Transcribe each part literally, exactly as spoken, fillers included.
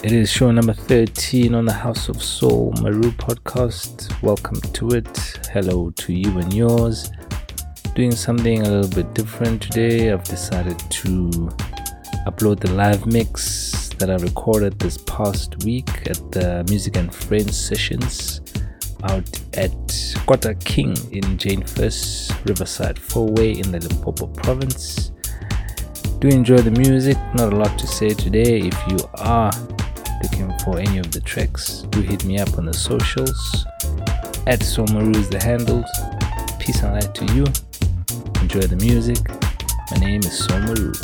It is show number thirteen on the House of Soul Maru podcast. Welcome to it. Hello to you and yours. Doing something a little bit different today. I've decided to upload the live mix that I recorded this past week at the Music N Friends Sessions out at Kota King in Jane Furse, Riverside Fourway in the Limpopo province. Do enjoy the music. Not a lot to say today. If you are looking for any of the tracks, do hit me up on the socials. At Somaru is the handle. Peace and light to you. Enjoy the music. My name is Somaru.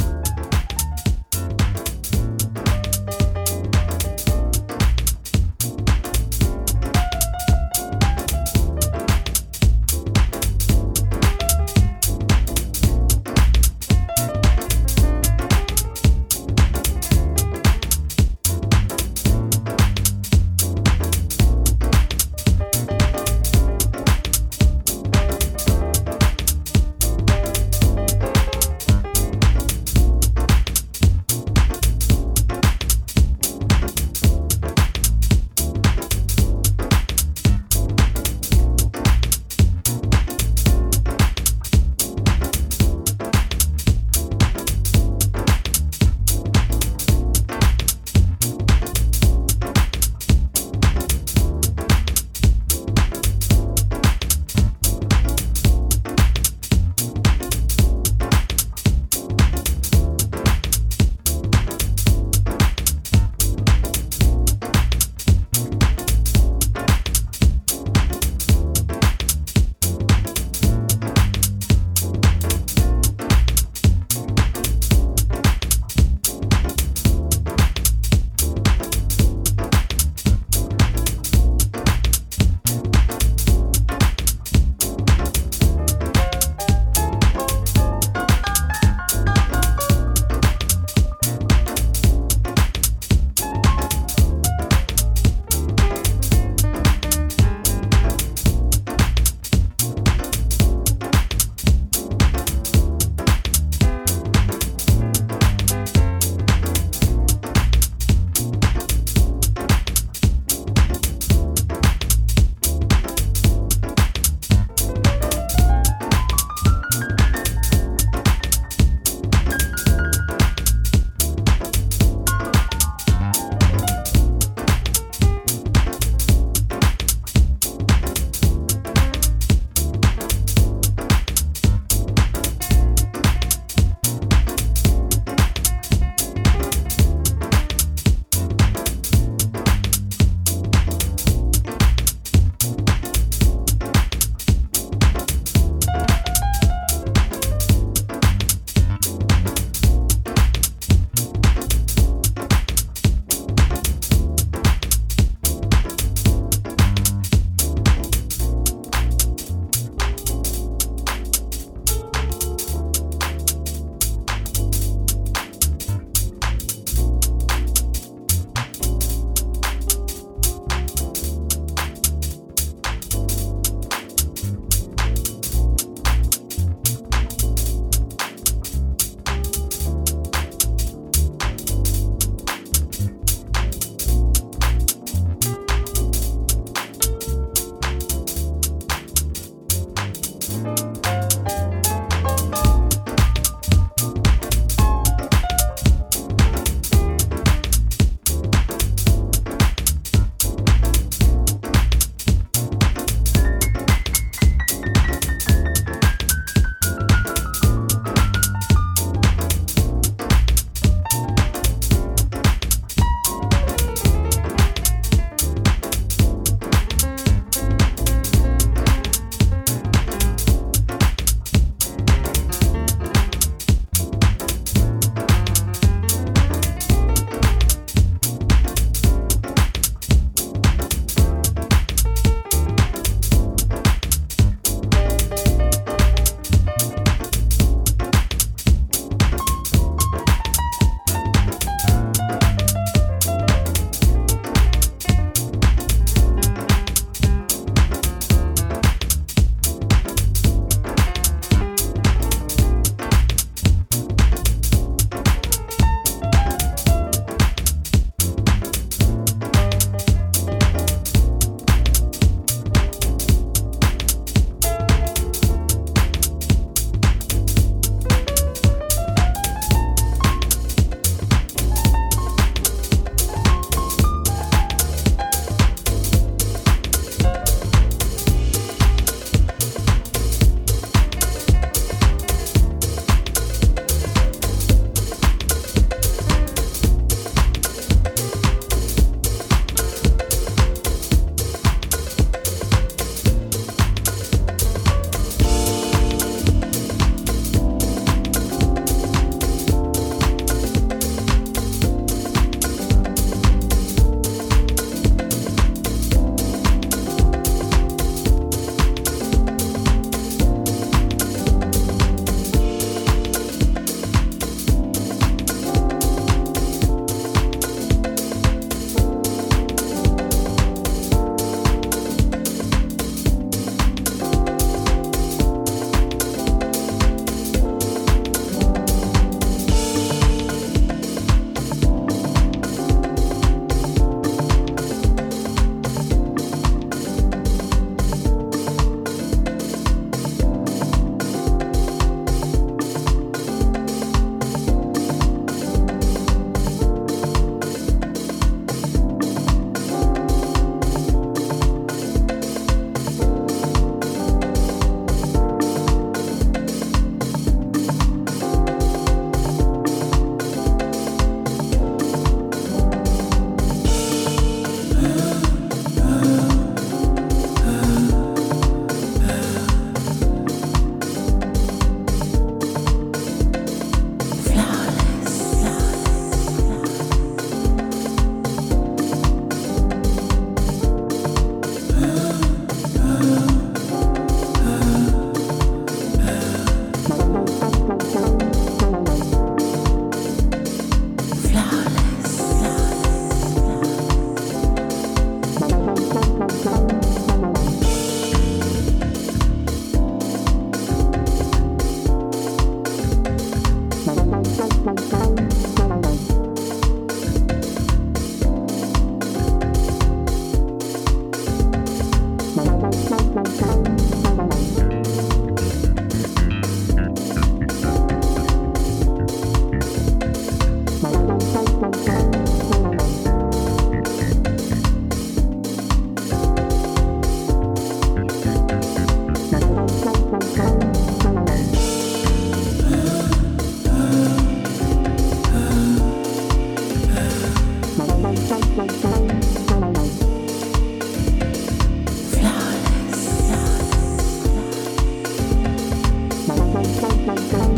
Bye.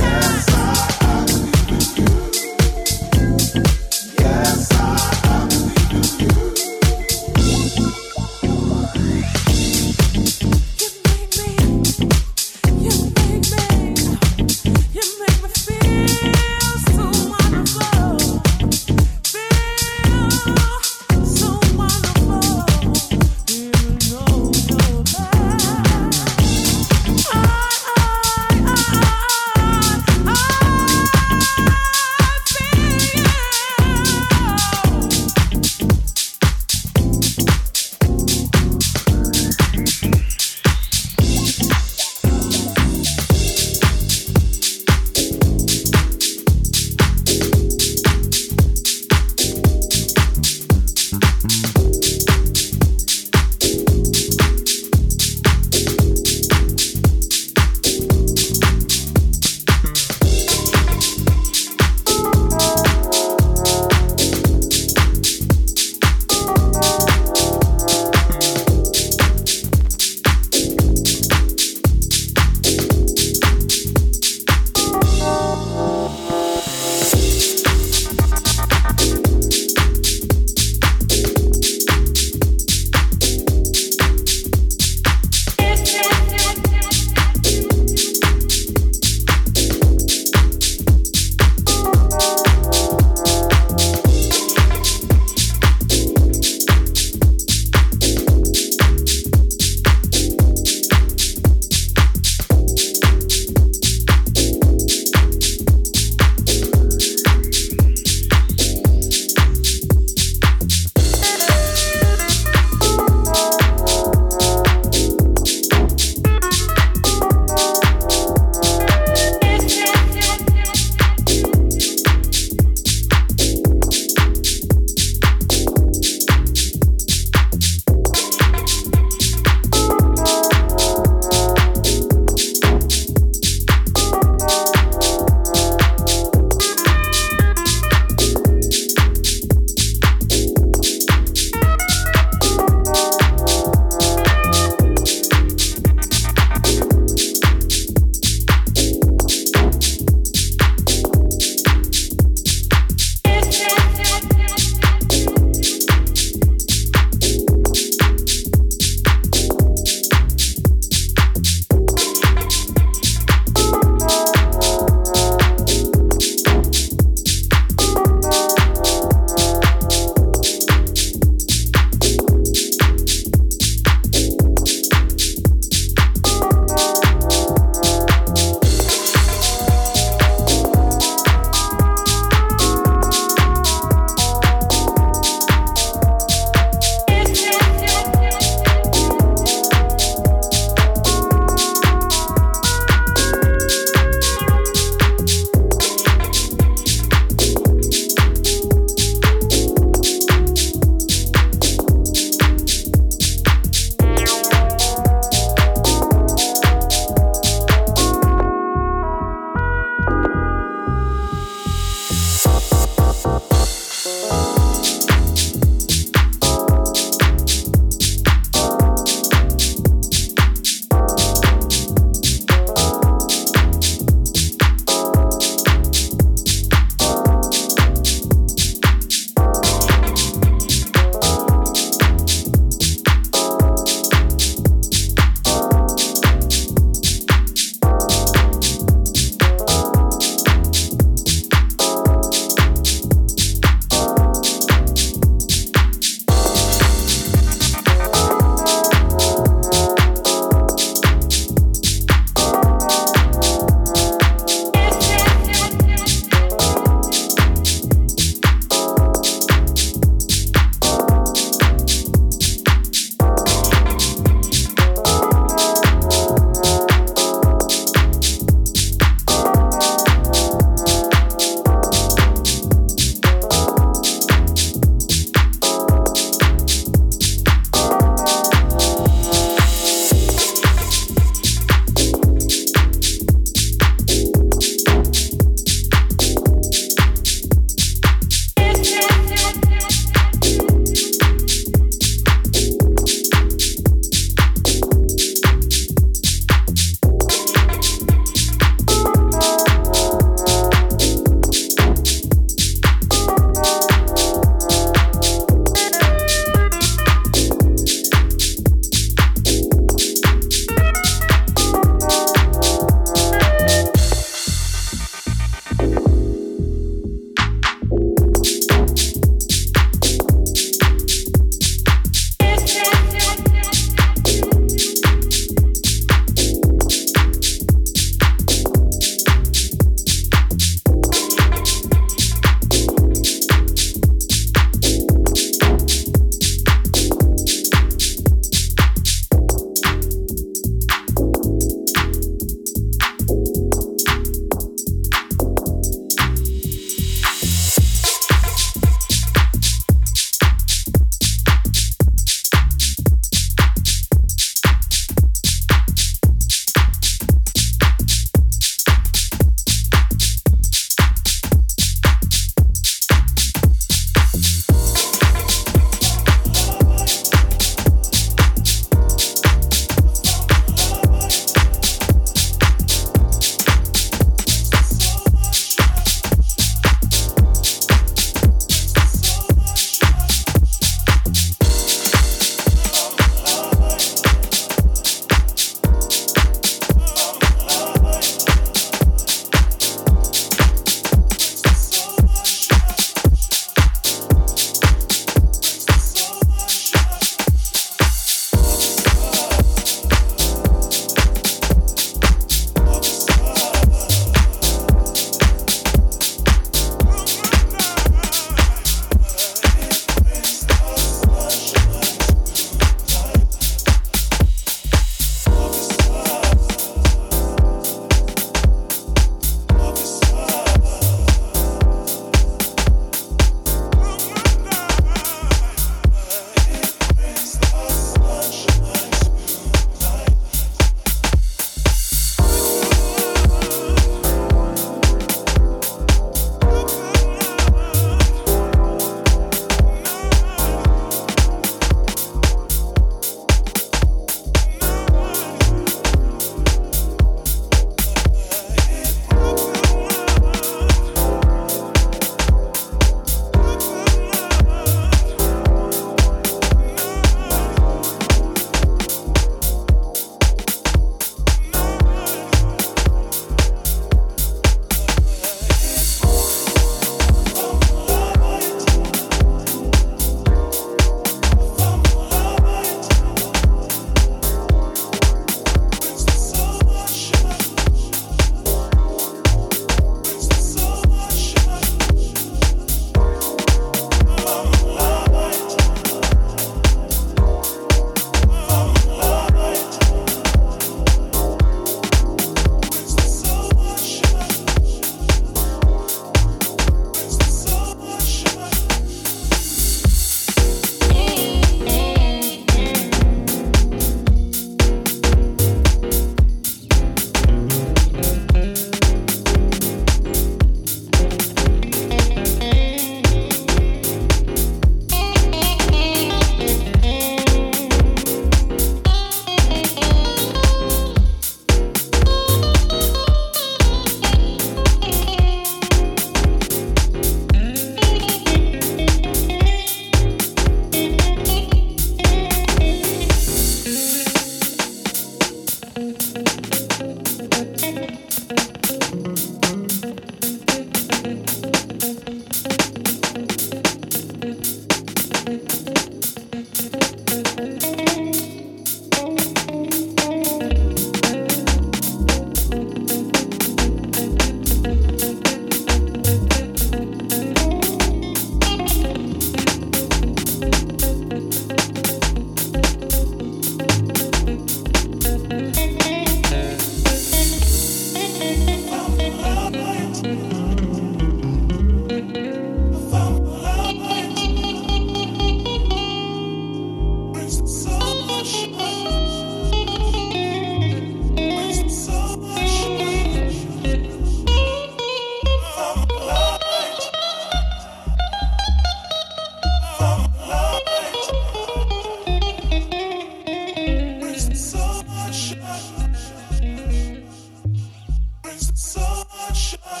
Bye.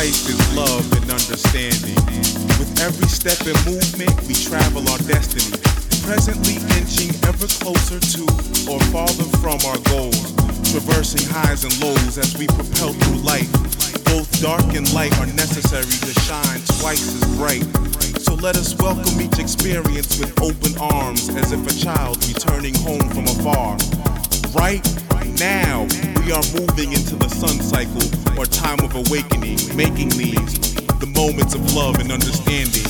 life is love and understanding. With every step and movement, we travel our destiny, presently inching ever closer to or farther from our goals, traversing highs and lows as we propel through life. Both dark and light are necessary to shine twice as bright. So let us welcome each experience with open arms, as if a child returning home from afar. Right now, we are moving into the sun cycle, or time of awakening, making these the moments of love and understanding,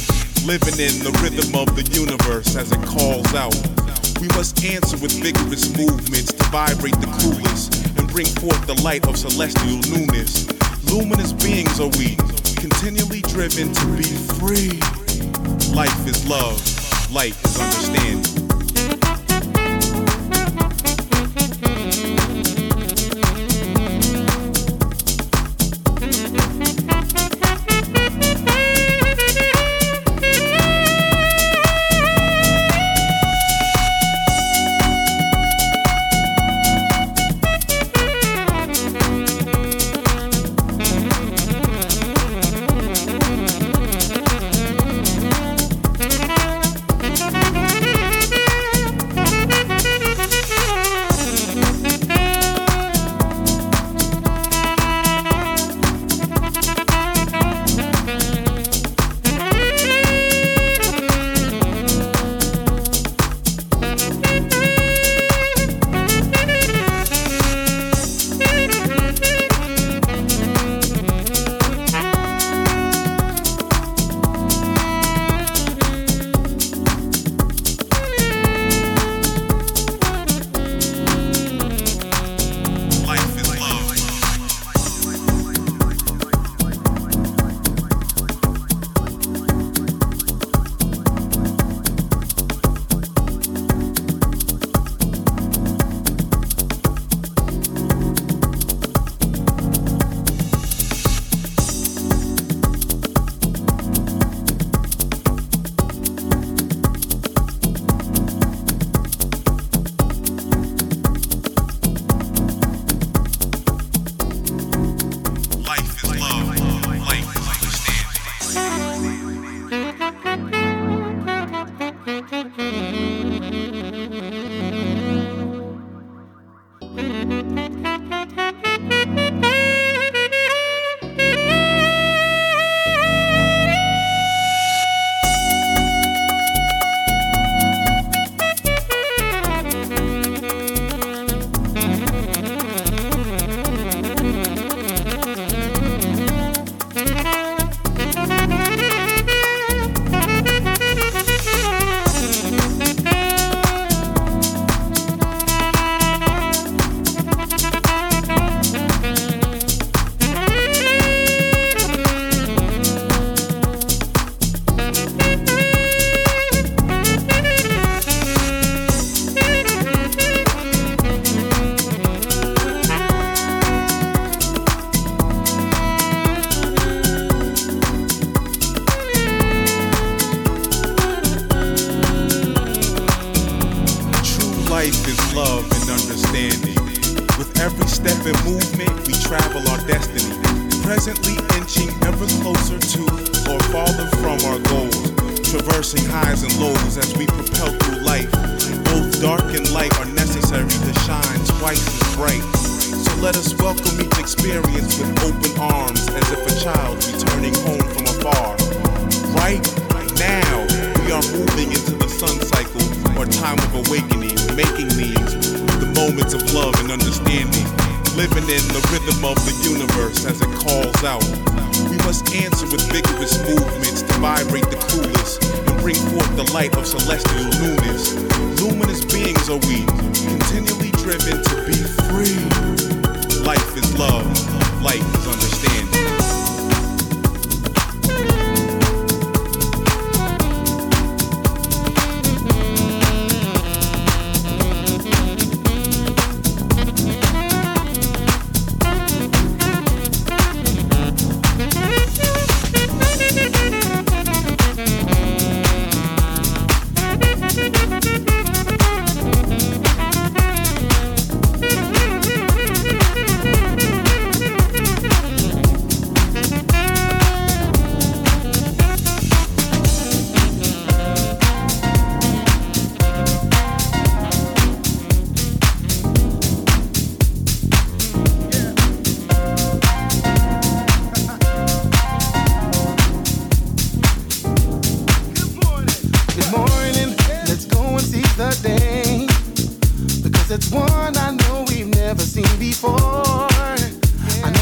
living in the rhythm of the universe as it calls out. We must answer with vigorous movements to vibrate the coolest and bring forth the light of celestial newness. Luminous beings are we, continually driven to be free. Life is love, light is understanding.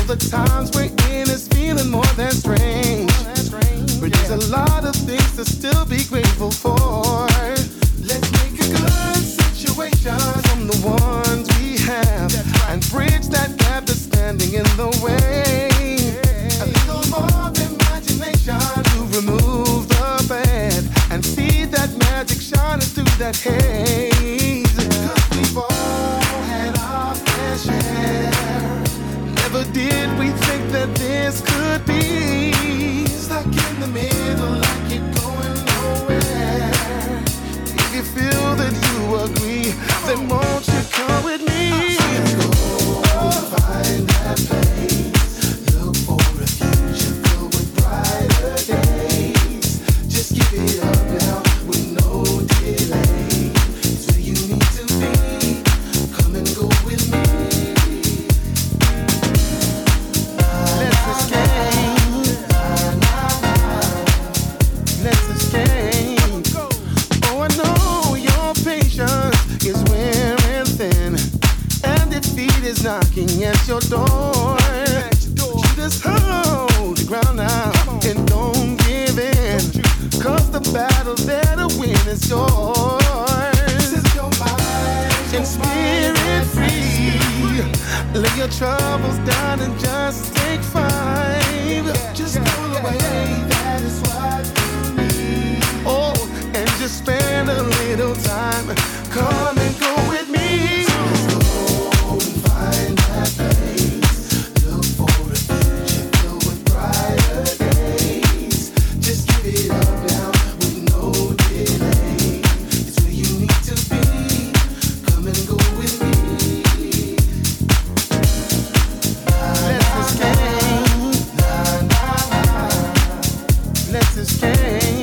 the times we're in is feeling more than strange. But there's a lot of things to still be grateful for. Let's make a good situation from the ones we have and bridge that gap that's standing in the way. A little more imagination to remove the bad and see that magic shining through that haze. 'Cause we've all had our fair share. Never did we think that this could be. Stuck in the middle like you're going nowhere. If you feel that you agree, then won't you come with me? Let's go find that place. Look for a future filled with brighter days. Just give it up now with no delay. It's where you need to be. Come and go with me. Let's escape. Let's escape. Oh, I know your patience is wearing thin, and defeat is knocking at your door. You just hold your ground out and don't give in, 'cause the battle there to win is yours. Set your mind and spirit free. Lay your troubles down and just take five. Just pull away, that is what you need. Oh, and just spend a little time. Come and go with me. Find that place. Look for a future filled with brighter days. Just give it up now with no delay. It's where you need to be. Come and go with me. Let's escape. Na, na, na. Let's escape.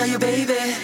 tell you, baby.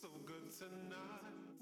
So good tonight.